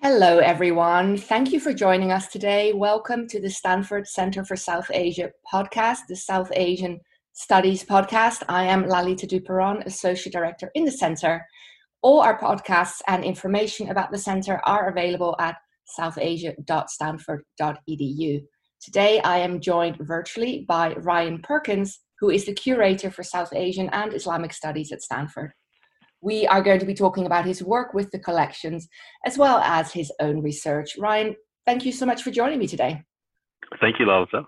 Hello, everyone. Thank you for joining us today. Welcome to the Stanford Center for South Asia podcast, the South Asian Studies podcast. I am Lalita Du Perron, Associate Director in the Center. All our podcasts and information about the Center are available at southasia.stanford.edu. Today, I am joined virtually by Ryan Perkins, who is the Curator for South Asian and Islamic Studies at Stanford. We are going to be talking about his work with the collections, as well as his own research. Ryan, thank you so much for joining me today. Thank you, Lalita.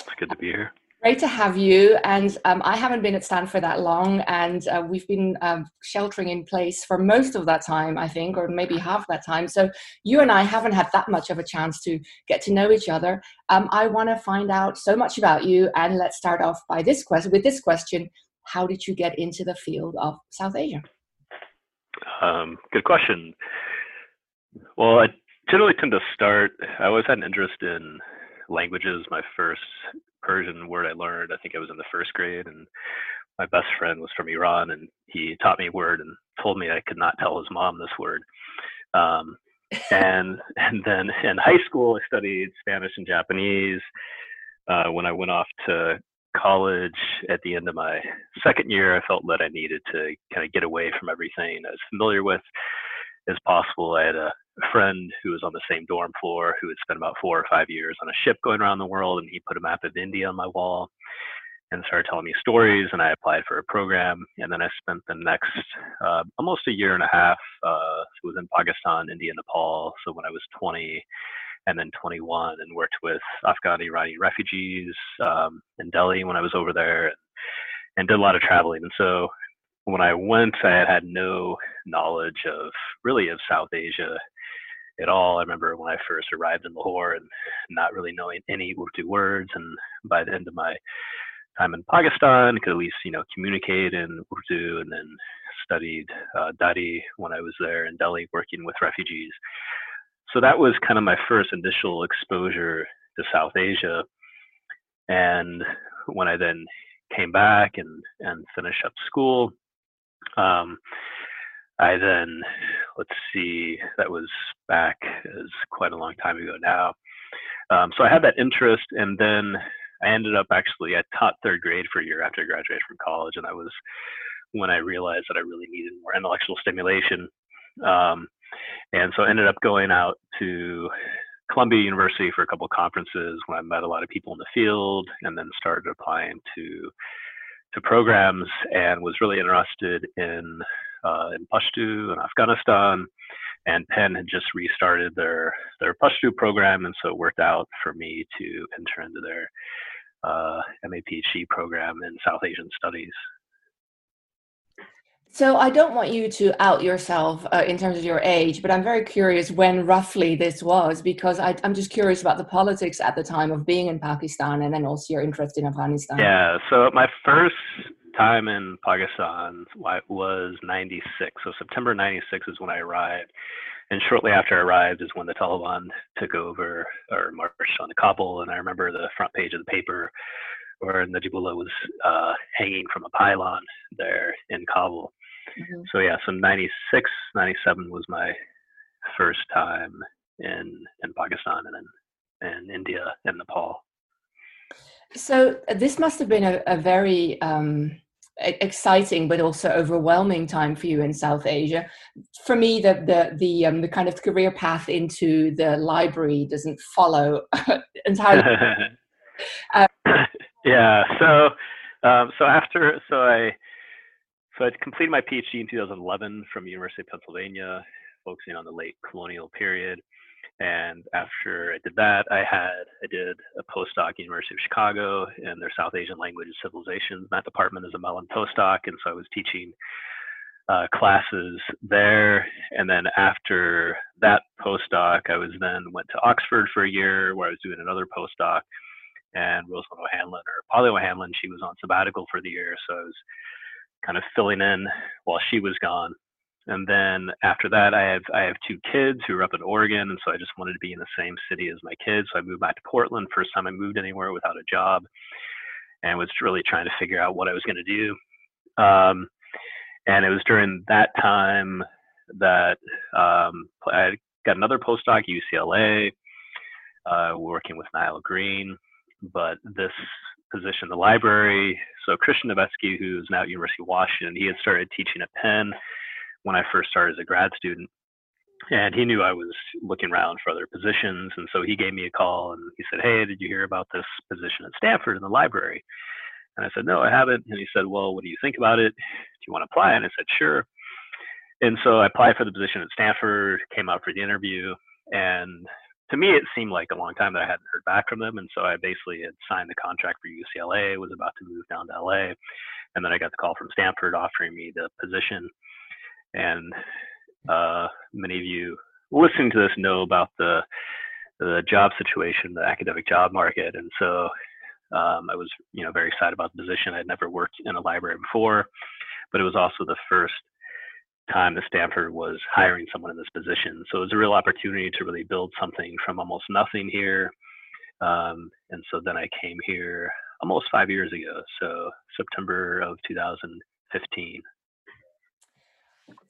It's good to be here. Great to have you. And I haven't been at Stanford that long, and we've been sheltering in place for most of that time, I think, or maybe half that time. So you and I haven't had that much of a chance to get to know each other. I want to find out so much about you, and let's start off by this question. How did you get into the field of South Asia? Good question. Well, I generally tend to start, I always had an interest in languages. My first Persian word I learned, I think I was in the first grade, and my best friend was from Iran, and he taught me a word and told me I could not tell his mom this word. And then in high school, I studied Spanish and Japanese. When I went off to college at the end of my second year, I felt that I needed to kind of get away from everything I was familiar with as possible. I had a friend who was on the same dorm floor who had spent about 4 or 5 years on a ship going around the world, and he put a map of India on my wall and started telling me stories, and I applied for a program. And then I spent the next almost a year and a half was in Pakistan, India, Nepal. So when I was 20 and then 21, and worked with Afghan Iranian refugees in Delhi when I was over there, and did a lot of traveling. And so when I went, I had no knowledge of South Asia at all. I remember when I first arrived in Lahore and not really knowing any Urdu words. And by the end of my time in Pakistan, I could at least, communicate in Urdu, and then studied Dari when I was there in Delhi working with refugees. So that was kind of my first initial exposure to South Asia. And when I then came back and finished up school, I then, that was back as quite a long time ago now. So I had that interest, and then I ended up I taught third grade for a year after I graduated from college. And that was when I realized that I really needed more intellectual stimulation. And so I ended up going out to Columbia University for a couple of conferences when I met a lot of people in the field, and then started applying to programs, and was really interested in Pashto in Afghanistan. And Penn had just restarted their Pashto program, and so it worked out for me to enter into their MA PhD program in South Asian Studies. So I don't want you to out yourself in terms of your age, but I'm very curious when roughly this was, because I'm just curious about the politics at the time of being in Pakistan, and then also your interest in Afghanistan. Yeah, so my first time in Pakistan was 96. So September 96 is when I arrived. And shortly after I arrived is when the Taliban took over or marched on Kabul. And I remember the front page of the paper where Najibullah was hanging from a pylon there in Kabul. Mm-hmm. So yeah, so 96, 97 was my first time in Pakistan, and in India and Nepal. So this must have been a very exciting but also overwhelming time for you in South Asia. For me, the kind of career path into the library doesn't follow entirely. Yeah. So I completed my PhD in 2011 from University of Pennsylvania, focusing on the late colonial period. And after I did that, I did a postdoc at the University of Chicago in their South Asian language and civilizations. That department is a Mellon postdoc, and so I was teaching classes there. And then after that postdoc, I went to Oxford for a year, where I was doing another postdoc. And Rosalind O'Hanlon, or Polly O'Hanlon, she was on sabbatical for the year, so I was kind of filling in while she was gone. And then after that, I have two kids who are up in Oregon, and so I just wanted to be in the same city as my kids. So I moved back to Portland. First time I moved anywhere without a job, and was really trying to figure out what I was going to do. And it was during that time that I got another postdoc, UCLA, working with Niall Green. But this position, the library, so Christian Nebesky, who's now at University of Washington, he had started teaching at Penn when I first started as a grad student. And he knew I was looking around for other positions. And so he gave me a call and he said, "Hey, did you hear about this position at Stanford in the library?" And I said, "No, I haven't." And he said, "Well, what do you think about it? Do you want to apply?" And I said, "Sure." And so I applied for the position at Stanford, came out for the interview. And to me, it seemed like a long time that I hadn't heard back from them. And so I basically had signed the contract for UCLA, was about to move down to LA. And then I got the call from Stanford offering me the position. And many of you listening to this know about the job situation, the academic job market. And so I was, very excited about the position. I'd never worked in a library before, but it was also the first time that Stanford was hiring someone in this position. So it was a real opportunity to really build something from almost nothing here. And so then I came here almost 5 years ago, so September of 2015.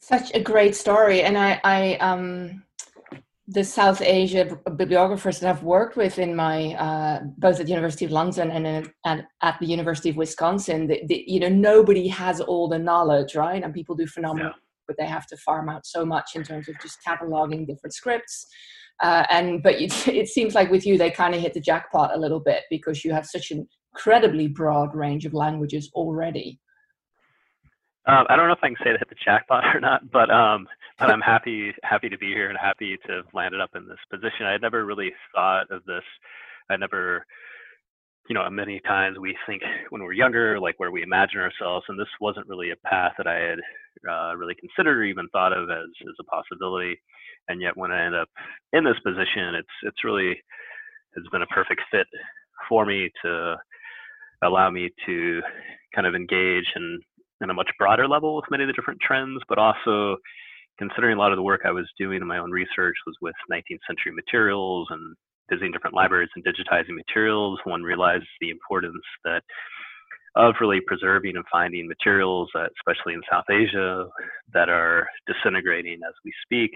Such a great story. And I the South Asia bibliographers that I've worked with in my, both at the University of London and at the University of Wisconsin, nobody has all the knowledge, right? And people do phenomenal. Yeah. But they have to farm out so much in terms of just cataloging different scripts. It seems like with you, they kind of hit the jackpot a little bit because you have such an incredibly broad range of languages already. I don't know if I can say to hit the jackpot or not, but I'm happy to be here and happy to have landed up in this position. I had never really thought of this. I never, many times we think when we're younger, like where we imagine ourselves, and this wasn't really a path that I had really considered or even thought of as a possibility. And yet when I end up in this position, it's been a perfect fit for me to allow me to kind of engage in a much broader level with many of the different trends, but also considering a lot of the work I was doing in my own research was with 19th century materials and visiting different libraries and digitizing materials, one realizes the importance that of really preserving and finding materials, especially in South Asia, that are disintegrating as we speak.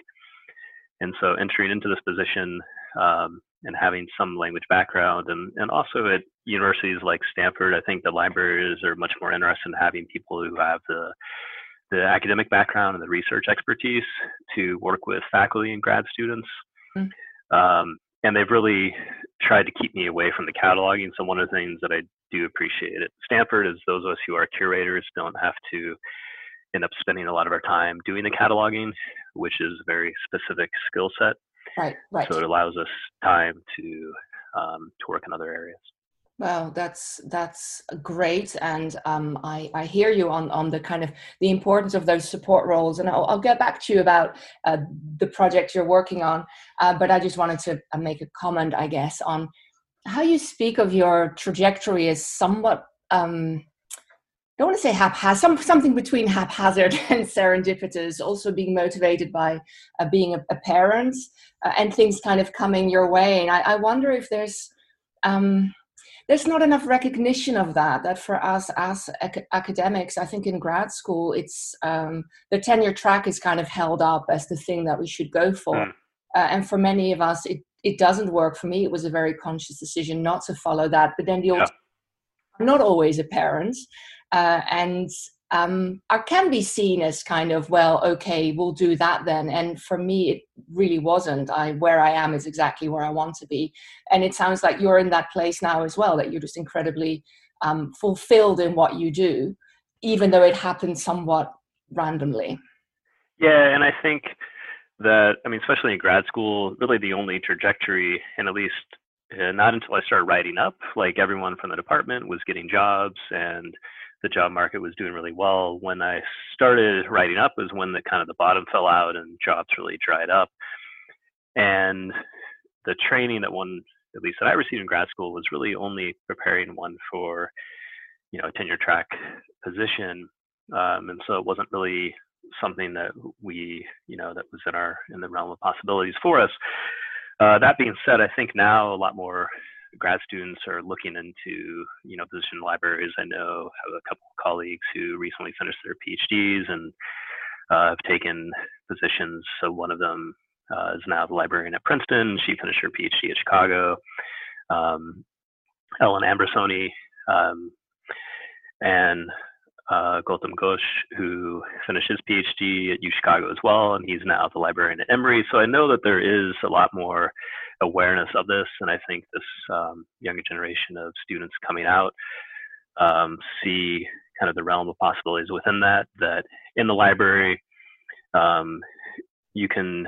And so entering into this position and having some language background, and also at universities like Stanford, I think the libraries are much more interested in having people who have the academic background and the research expertise to work with faculty and grad students. Mm-hmm. And they've really tried to keep me away from the cataloging. So one of the things that I do appreciate at Stanford is those of us who are curators don't have to end up spending a lot of our time doing the cataloging, which is a very specific skill set. Right. So it allows us time to work in other areas. Well, that's great, and I hear you on the kind of the importance of those support roles, and I'll get back to you about the project you're working on, but I just wanted to make a comment, I guess, on how you speak of your trajectory as somewhat, don't want to say haphazard, something between haphazard and serendipitous, also being motivated by being a parent and things kind of coming your way, and I wonder if there's not enough recognition of that for us as academics, I think in grad school, it's the tenure track is kind of held up as the thing that we should go for. And for many of us, it doesn't work. For me, it was a very conscious decision not to follow that. But then I'm not always a parent and I can be seen as kind of, well, okay, we'll do that then. And for me, it really wasn't. Where I am is exactly where I want to be. And it sounds like you're in that place now as well, that you're just incredibly fulfilled in what you do, even though it happened somewhat randomly. Yeah, and I think that, especially in grad school, really the only trajectory, and at least not until I started writing up, like everyone from the department was getting jobs and the job market was doing really well. When I started writing up was when the bottom fell out and jobs really dried up. And the training at least that I received in grad school was really only preparing one for, a tenure track position. And so it wasn't really something that we, that was in the realm of possibilities for us. That being said, I think now a lot more grad students are looking into, position libraries. I know I have a couple of colleagues who recently finished their PhDs and have taken positions. So one of them is now the librarian at Princeton. She finished her PhD at Chicago. Ellen Ambrosoni and Gautam Ghosh, who finished his PhD at UChicago as well, and he's now the librarian at Emory. So I know that there is a lot more awareness of this, and I think this younger generation of students coming out see kind of the realm of possibilities within that, that in the library, you can,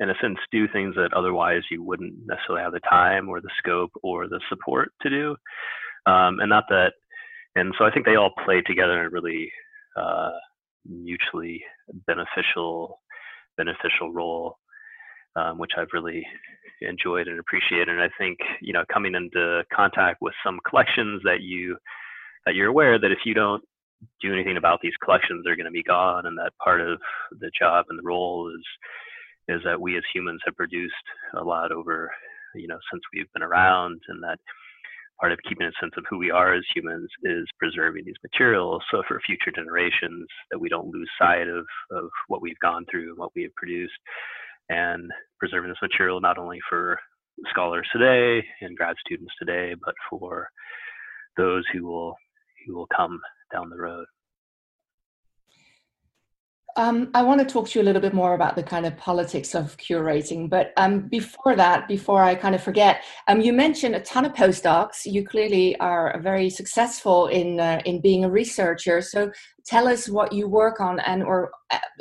in a sense, do things that otherwise you wouldn't necessarily have the time or the scope or the support to do. And so I think they all play together in a really mutually beneficial role, which I've really enjoyed and appreciated. And I think, you know, coming into contact with some collections that you're aware that if you don't do anything about these collections, they're going to be gone. And that part of the job and the role is that we as humans have produced a lot over, you know, since we've been around, and that part of keeping a sense of who we are as humans is preserving these materials, so for future generations that we don't lose sight of what we've gone through and what we have produced, and preserving this material not only for scholars today and grad students today, but for those who will come down the road. I want to talk to you a little bit more about the kind of politics of curating, but before that, before I kind of forget, you mentioned a ton of postdocs. You clearly are very successful in being a researcher. So tell us what you work on or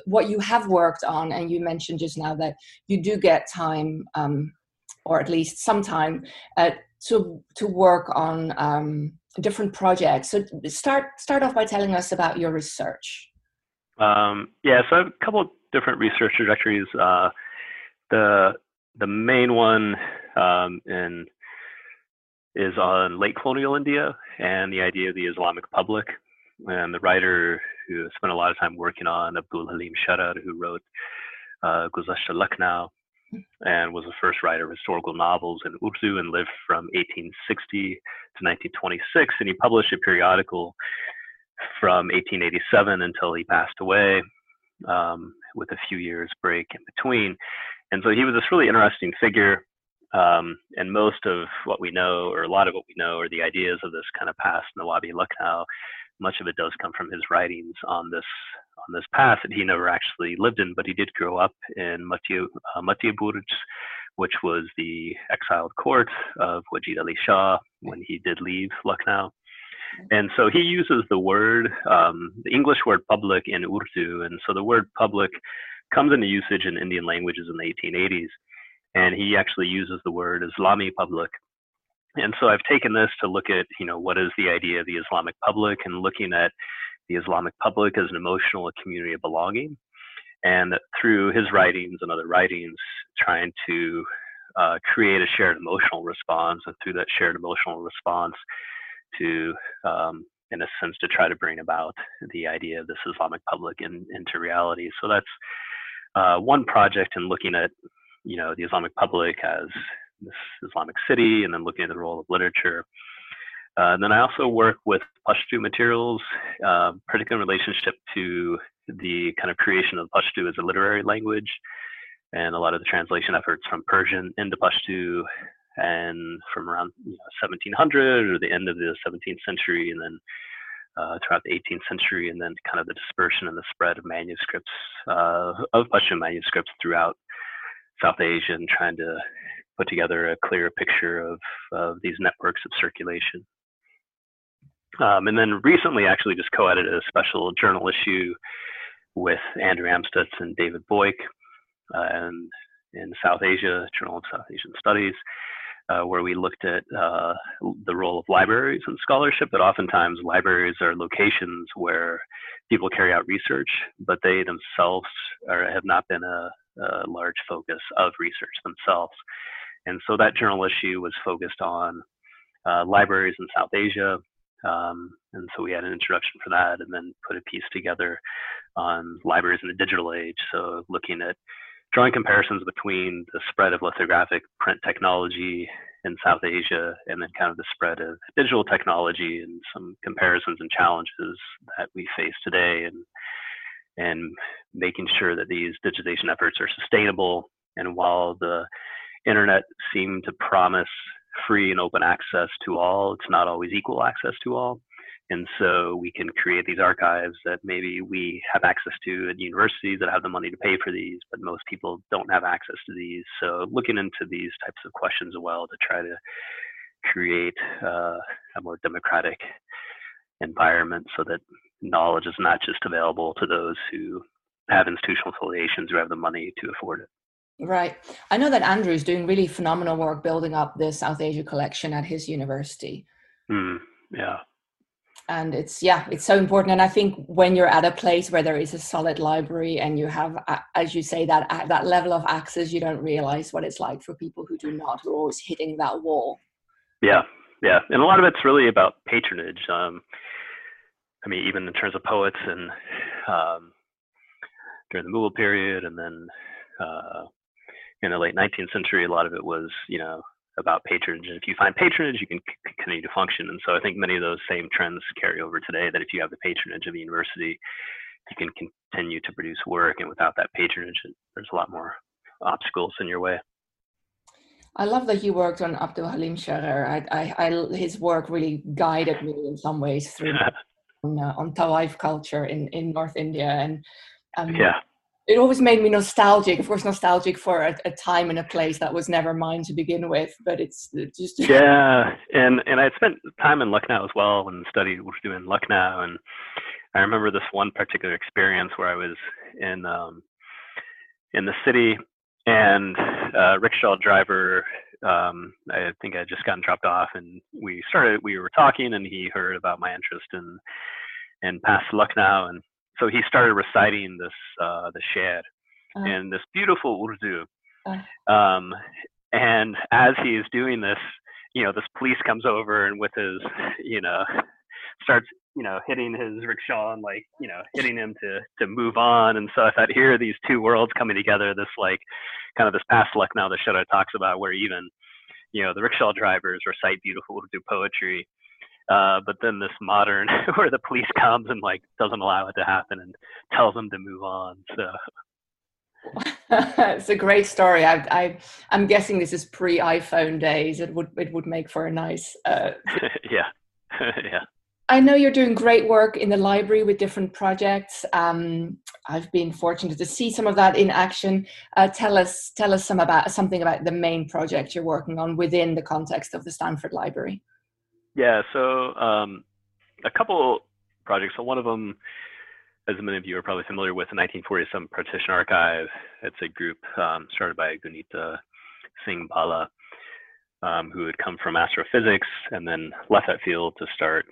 what you have worked on. And you mentioned just now that you do get time, or at least some time, to work on different projects. So start off by telling us about your research. So I have a couple of different research trajectories. The main one is on late colonial India and the idea of the Islamic Republic. And the writer who spent a lot of time working on Abdul Halim Sharar, who wrote Guzishta Lucknow, and was the first writer of historical novels in Urdu, and lived from 1860 to 1926. And he published a periodical from 1887 until he passed away, with a few years break in between. And so he was this really interesting figure. And most of what we know, or a lot of what we know, are the ideas of this kind of past Nawabi Lucknow. Much of it does come from his writings on this past that he never actually lived in, but he did grow up in Matiburj, which was the exiled court of Wajid Ali Shah when he did leave Lucknow. And so he uses the word, the English word public in Urdu. And so the word public comes into usage in Indian languages in the 1880s. And he actually uses the word Islami public. And so I've taken this to look at, you know, what is the idea of the Islamic public, and looking at the Islamic public as an emotional community of belonging. And through his writings and other writings, trying to create a shared emotional response. And through that shared emotional response, to, in a sense, to try to bring about the idea of this Islamic public into reality. So that's one project, in looking at, you know, the Islamic public as this Islamic city, and then looking at the role of literature. And then I also work with Pashto materials, particularly in relationship to the kind of creation of Pashto as a literary language, and a lot of the translation efforts from Persian into Pashto, and from around 1700 or the end of the 17th century, and then throughout the 18th century, and then kind of the dispersion and the spread of manuscripts, of Pashto manuscripts throughout South Asia, and trying to put together a clearer picture of these networks of circulation. And then recently, actually, just co-edited a special journal issue with Andrew Amstutz and David Boyk, and in South Asia, Journal of South Asian Studies, where we looked at the role of libraries in scholarship. But oftentimes libraries are locations where people carry out research, but they themselves have not been a large focus of research themselves. And so that journal issue was focused on libraries in South Asia. And so we had an introduction for that, and then put a piece together on libraries in the digital age. So looking at drawing comparisons between the spread of lithographic print technology in South Asia, and then kind of the spread of digital technology, and some comparisons and challenges that we face today, and making sure that these digitization efforts are sustainable, And while the internet seemed to promise free and open access to all, it's not always equal access to all. And so we can create these archives that maybe we have access to at universities that have the money to pay for these, but most people don't have access to these. So looking into these types of questions as well to try to create a more democratic environment so that knowledge is not just available to those who have institutional affiliations, who have the money to afford it. Right. I know that Andrew is doing really phenomenal work building up the South Asia collection at his university. Yeah. And it's so important. And I think when you're at a place where there is a solid library and you have, as you say, that level of access, you don't realize what it's like for people who do not, who are always hitting that wall. Yeah. And a lot of it's really about patronage. Even in terms of poets and during the Mughal period and then in the late 19th century, a lot of it was, about patronage. And if you find patronage, you can continue to function. And so I think many of those same trends carry over today, that if you have the patronage of a university, you can continue to produce work. And without that patronage, there's a lot more obstacles in your way. I love that you worked on Abdul Halim Sharar. His work really guided me in some ways through on Tawaif culture in North India. And it always made me nostalgic for a time and a place that was never mine to begin with, but it's just... Yeah, and I spent time in Lucknow as well when the study was doing Lucknow, and I remember this one particular experience where I was in the city, and a rickshaw driver, I think I had just gotten dropped off, and we were talking, and he heard about my interest in past Lucknow, and so he started reciting this the Shair in this beautiful Urdu. And as he is doing this, this police comes over and with his, starts, hitting his rickshaw and hitting him to move on. And so I thought, here are these two worlds coming together, this this past Lucknow that Sharar talks about, where even, the rickshaw drivers recite beautiful Urdu poetry. But then this modern, where the police comes and doesn't allow it to happen and tells them to move on. So it's a great story. I'm guessing this is pre-iPhone days. It would make for a nice. Yeah. I know you're doing great work in the library with different projects. I've been fortunate to see some of that in action. Tell us something about the main project you're working on within the context of the Stanford Library. Yeah, so a couple projects. So one of them, as many of you are probably familiar with, the 1947 Partition Archive. It's a group started by Gunita Singh Bala, who had come from astrophysics and then left that field to start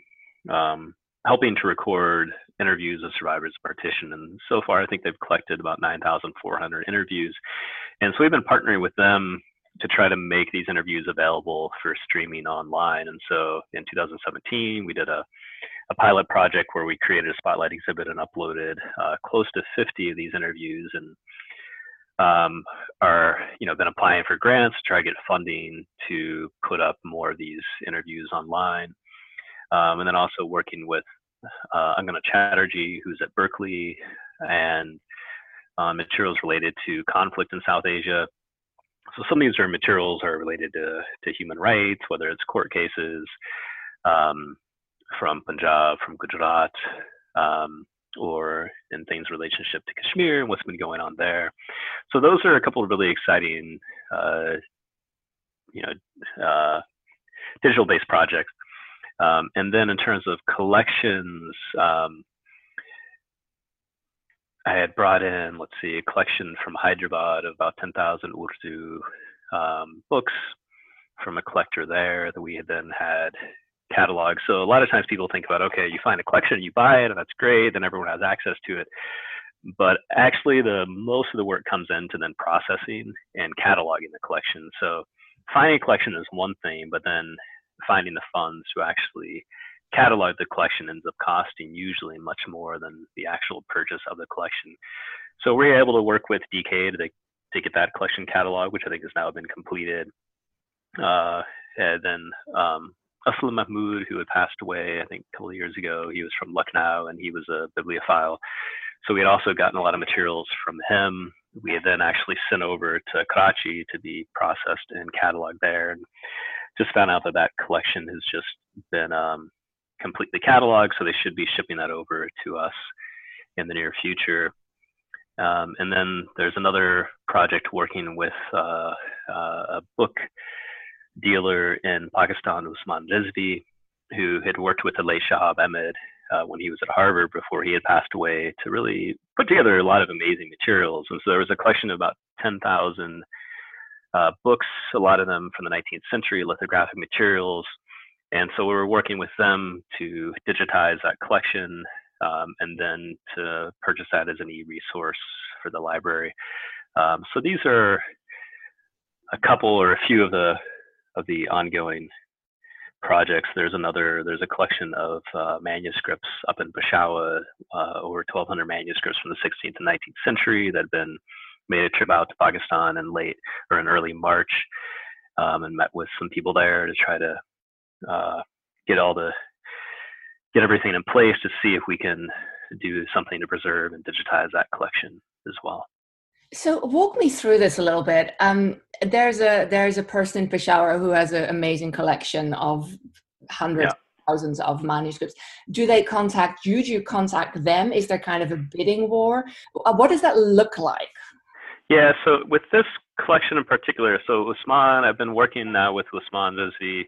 helping to record interviews of survivors of partition. And so far, I think they've collected about 9,400 interviews. And so we've been partnering with them to try to make these interviews available for streaming online. And so in 2017, we did a pilot project where we created a spotlight exhibit and uploaded close to 50 of these interviews, and are, been applying for grants to try to get funding to put up more of these interviews online. And then also working with Angana Chatterjee, who's at Berkeley, and materials related to conflict in South Asia. So some of these materials are related to human rights, whether it's court cases from Punjab, from Gujarat, or in things relationship to Kashmir and what's been going on there. So those are a couple of really exciting, digital-based projects. And then in terms of collections, I had brought in, a collection from Hyderabad of about 10,000 Urdu books from a collector there that we had then had cataloged. So a lot of times people think about, okay, you find a collection, you buy it, and that's great, then everyone has access to it. But actually, most of the work comes into then processing and cataloging the collection. So finding a collection is one thing, but then finding the funds to actually catalog the collection ends up costing usually much more than the actual purchase of the collection. So we were able to work with DK to get that collection catalog, which I think has now been completed. And then Aslam Mahmood, who had passed away, I think, a couple of years ago, he was from Lucknow and he was a bibliophile. So we had also gotten a lot of materials from him we then actually sent over to Karachi to be processed and cataloged there, and just found out that that collection has just been completely cataloged, so they should be shipping that over to us in the near future. And then there's another project working with a book dealer in Pakistan, Usman Rizvi, who had worked with the late Shahab Ahmed when he was at Harvard before he had passed away, to really put together a lot of amazing materials. And so there was a collection of about 10,000 books, a lot of them from the 19th century, lithographic materials. And so we were working with them to digitize that collection and then to purchase that as an e-resource for the library. So these are a couple or a few of the ongoing projects. There's a collection of manuscripts up in Peshawar, over 1,200 manuscripts from the 16th and 19th century that had been made a trip out to Pakistan in late or in early March, and met with some people there to try to get everything in place to see if we can do something to preserve and digitize that collection as well. So walk me through this a little bit. There's a person in Peshawar who has an amazing collection of hundreds, thousands of manuscripts. Do they contact you? Do you contact them? Is there kind of a bidding war? What does that look like? Yeah, so with this collection in particular, so Usman, I've been working now with Usman Rizvi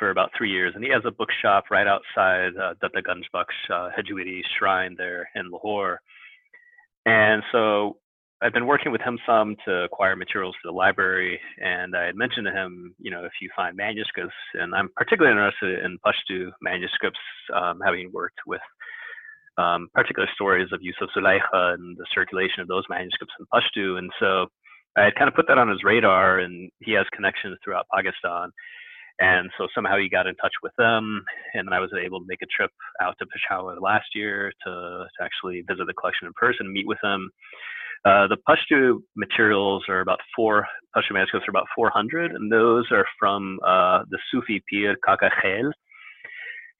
for about 3 years, and he has a bookshop right outside Data Ganjbaksh, Hujwiri shrine there in Lahore. And so I've been working with him some to acquire materials for the library, and I had mentioned to him, you know, if you find manuscripts, and I'm particularly interested in Pashto manuscripts, having worked with particular stories of Yusuf Zulaikha and the circulation of those manuscripts in Pashto. And so I had kind of put that on his radar, and he has connections throughout Pakistan. And so somehow he got in touch with them, and then I was able to make a trip out to Peshawar last year to actually visit the collection in person, meet with them. The Pashto materials are about Pashto manuscripts are about 400, and those are from the Sufi peer Kaka Khel.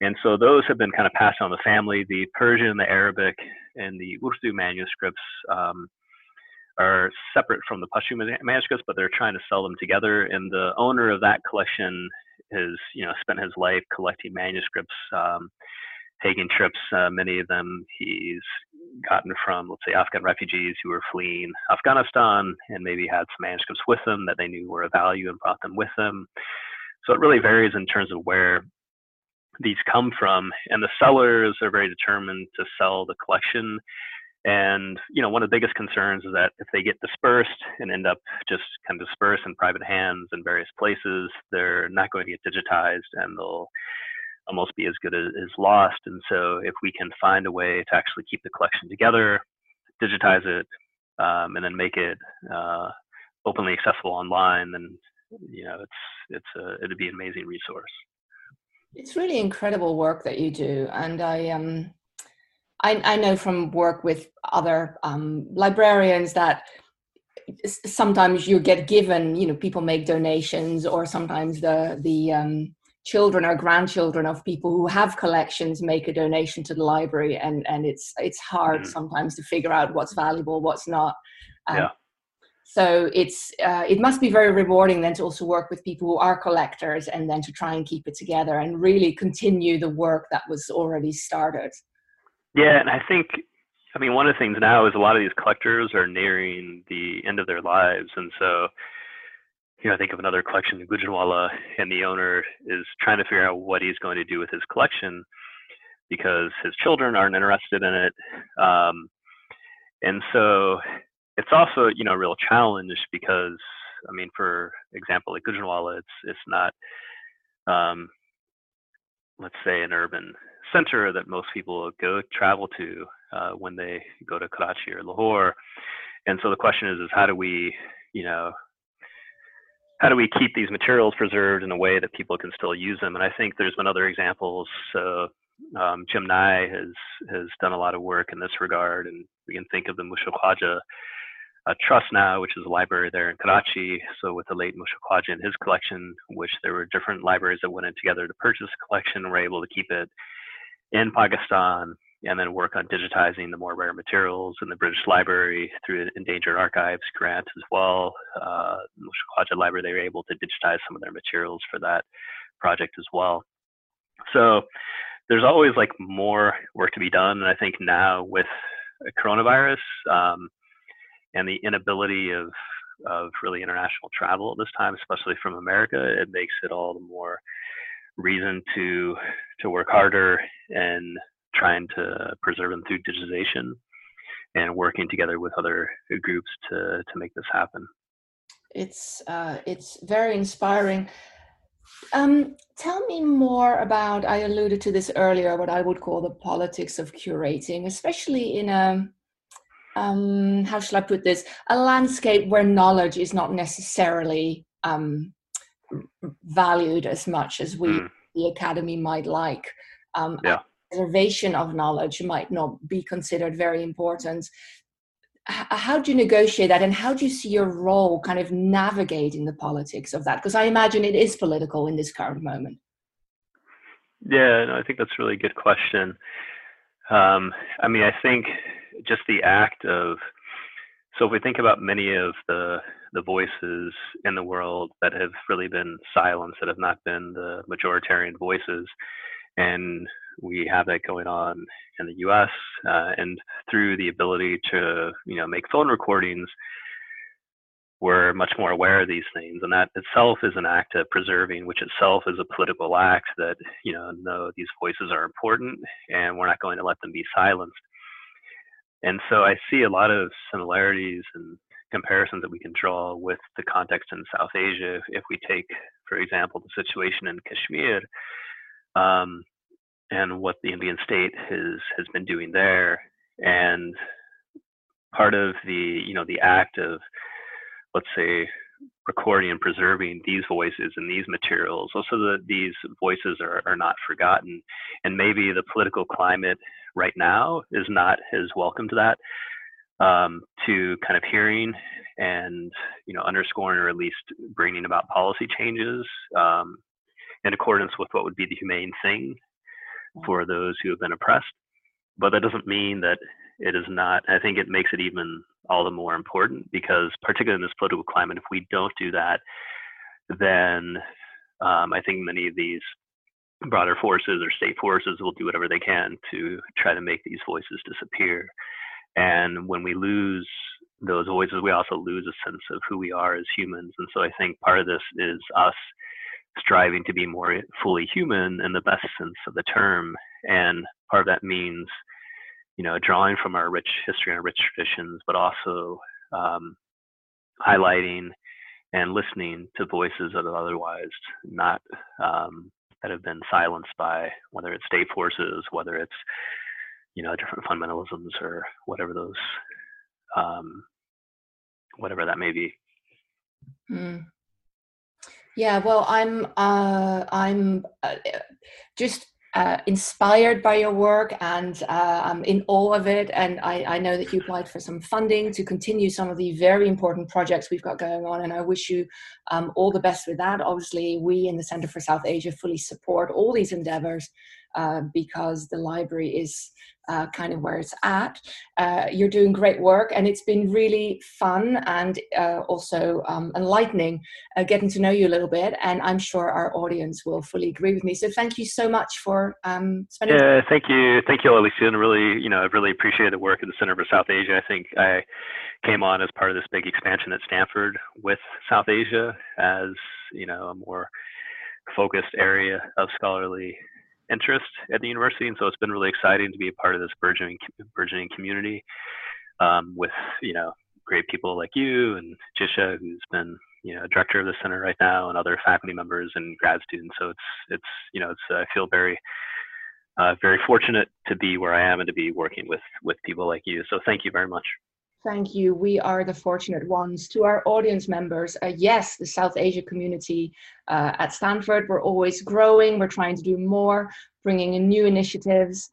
And so those have been kind of passed on the family. The Persian, the Arabic, and the Urdu manuscripts are separate from the Pashto manuscripts, but they're trying to sell them together. And the owner of that collection has, you know, spent his life collecting manuscripts, taking trips. Many of them he's gotten from, let's say, Afghan refugees who were fleeing Afghanistan, and maybe had some manuscripts with them that they knew were of value and brought them with them. So it really varies in terms of where these come from. And the sellers are very determined to sell the collection. And, you know, one of the biggest concerns is that if they get dispersed and end up just kind of dispersed in private hands in various places, they're not going to get digitized, and they'll almost be as good as lost. And so if we can find a way to actually keep the collection together, digitize it, and then make it openly accessible online, then, you know, it'd be an amazing resource. It's really incredible work that you do. And I know from work with other librarians that sometimes you get given, you know, people make donations, or sometimes the children or grandchildren of people who have collections make a donation to the library, and it's hard sometimes to figure out what's valuable, what's not. So it's it must be very rewarding then to also work with people who are collectors, and then to try and keep it together and really continue the work that was already started. Yeah, and I think, I mean, one of the things now is a lot of these collectors are nearing the end of their lives, and so, you know, I think of another collection, Gujranwala, and the owner is trying to figure out what he's going to do with his collection because his children aren't interested in it. And so it's also, you know, a real challenge because, I mean, for example, like Gujranwala, it's not, let's say, an urban center that most people go travel to when they go to Karachi or Lahore. And so the question is how do we, you know, how do we keep these materials preserved in a way that people can still use them? And I think there's been other examples. So Jim Nye has done a lot of work in this regard. And we can think of the Mushokwaja Trust now, which is a library there in Karachi. So with the late Mushokwaja and his collection, which there were different libraries that went in together to purchase the collection, were able to keep it in Pakistan and then work on digitizing the more rare materials in the British Library through Endangered Archives grant as well. Mushokwaja Library, they were able to digitize some of their materials for that project as well. So there's always like more work to be done. And I think now with coronavirus and the inability of really international travel at this time, especially from America, it makes it all the more reason to work harder and trying to preserve them through digitization and working together with other groups to make this happen. It's very inspiring. Tell me more about, I alluded to this earlier, what I would call the politics of curating, especially in a, how shall I put this, a landscape where knowledge is not necessarily valued as much as we, the academy, might like. Yeah. Preservation of knowledge might not be considered very important. How do you negotiate that, and how do you see your role kind of navigating the politics of that? Because I imagine it is political in this current moment. Yeah, no, I think that's a really good question. I mean, I think just the act of, so if we think about many of the voices in the world that have really been silenced, that have not been the majoritarian voices, and we have that going on in the U.S. And through the ability to, you know, make phone recordings, we're much more aware of these things. And that itself is an act of preserving, which itself is a political act that, you know, no, these voices are important and we're not going to let them be silenced. And so I see a lot of similarities and comparisons that we can draw with the context in South Asia. If we take, for example, the situation in Kashmir, and what the Indian state has been doing there. And part of the, you know, the act of, let's say, recording and preserving these voices and these materials, also that these voices are not forgotten. And maybe the political climate right now is not as welcome to that, to kind of hearing and, you know, underscoring or at least bringing about policy changes in accordance with what would be the humane thing for those who have been oppressed. But that doesn't mean that it is not, I think it makes it even all the more important, because particularly in this political climate, if we don't do that, then I think many of these broader forces or state forces will do whatever they can to try to make these voices disappear. And when we lose those voices, we also lose a sense of who we are as humans. And so I think part of this is us striving to be more fully human in the best sense of the term. And part of that means, you know, drawing from our rich history and our rich traditions, but also highlighting and listening to voices that have otherwise not, that have been silenced by, whether it's state forces, whether it's, you know, different fundamentalisms or whatever those, whatever that may be. Mm. Yeah, well, I'm just inspired by your work, and I'm in awe of it. And I know that you applied for some funding to continue some of the very important projects we've got going on. And I wish you all the best with that. Obviously, we in the Center for South Asia fully support all these endeavors, because the library is kind of where it's at. You're doing great work, and it's been really fun and also enlightening getting to know you a little bit, and I'm sure our audience will fully agree with me. So thank you so much for spending time. Yeah, thank you, Alicia, and really, you know, I really appreciate the work of the Center for South Asia. I think I came on as part of this big expansion at Stanford with South Asia as, you know, a more focused area of scholarly interest at the university, and so it's been really exciting to be a part of this burgeoning community with, you know, great people like you and Jisha, who's been, you know, director of the center right now, and other faculty members and grad students. So it's you know, it's I feel very very fortunate to be where I am and to be working with people like you. So thank you very much. Thank you. We are the fortunate ones. To our audience members, yes, the South Asia community at Stanford, we're always growing. We're trying to do more, bringing in new initiatives.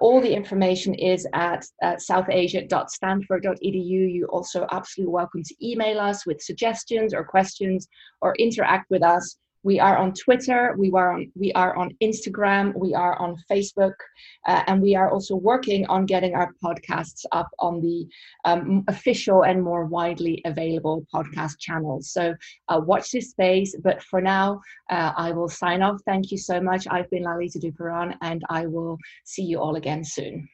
All the information is at southasia.stanford.edu. You're also absolutely welcome to email us with suggestions or questions, or interact with us We are on Twitter, we are on Instagram, we are on Facebook, and we are also working on getting our podcasts up on the official and more widely available podcast channels. So watch this space, but for now, I will sign off. Thank you so much. I've been Lalita Du Perron, and I will see you all again soon.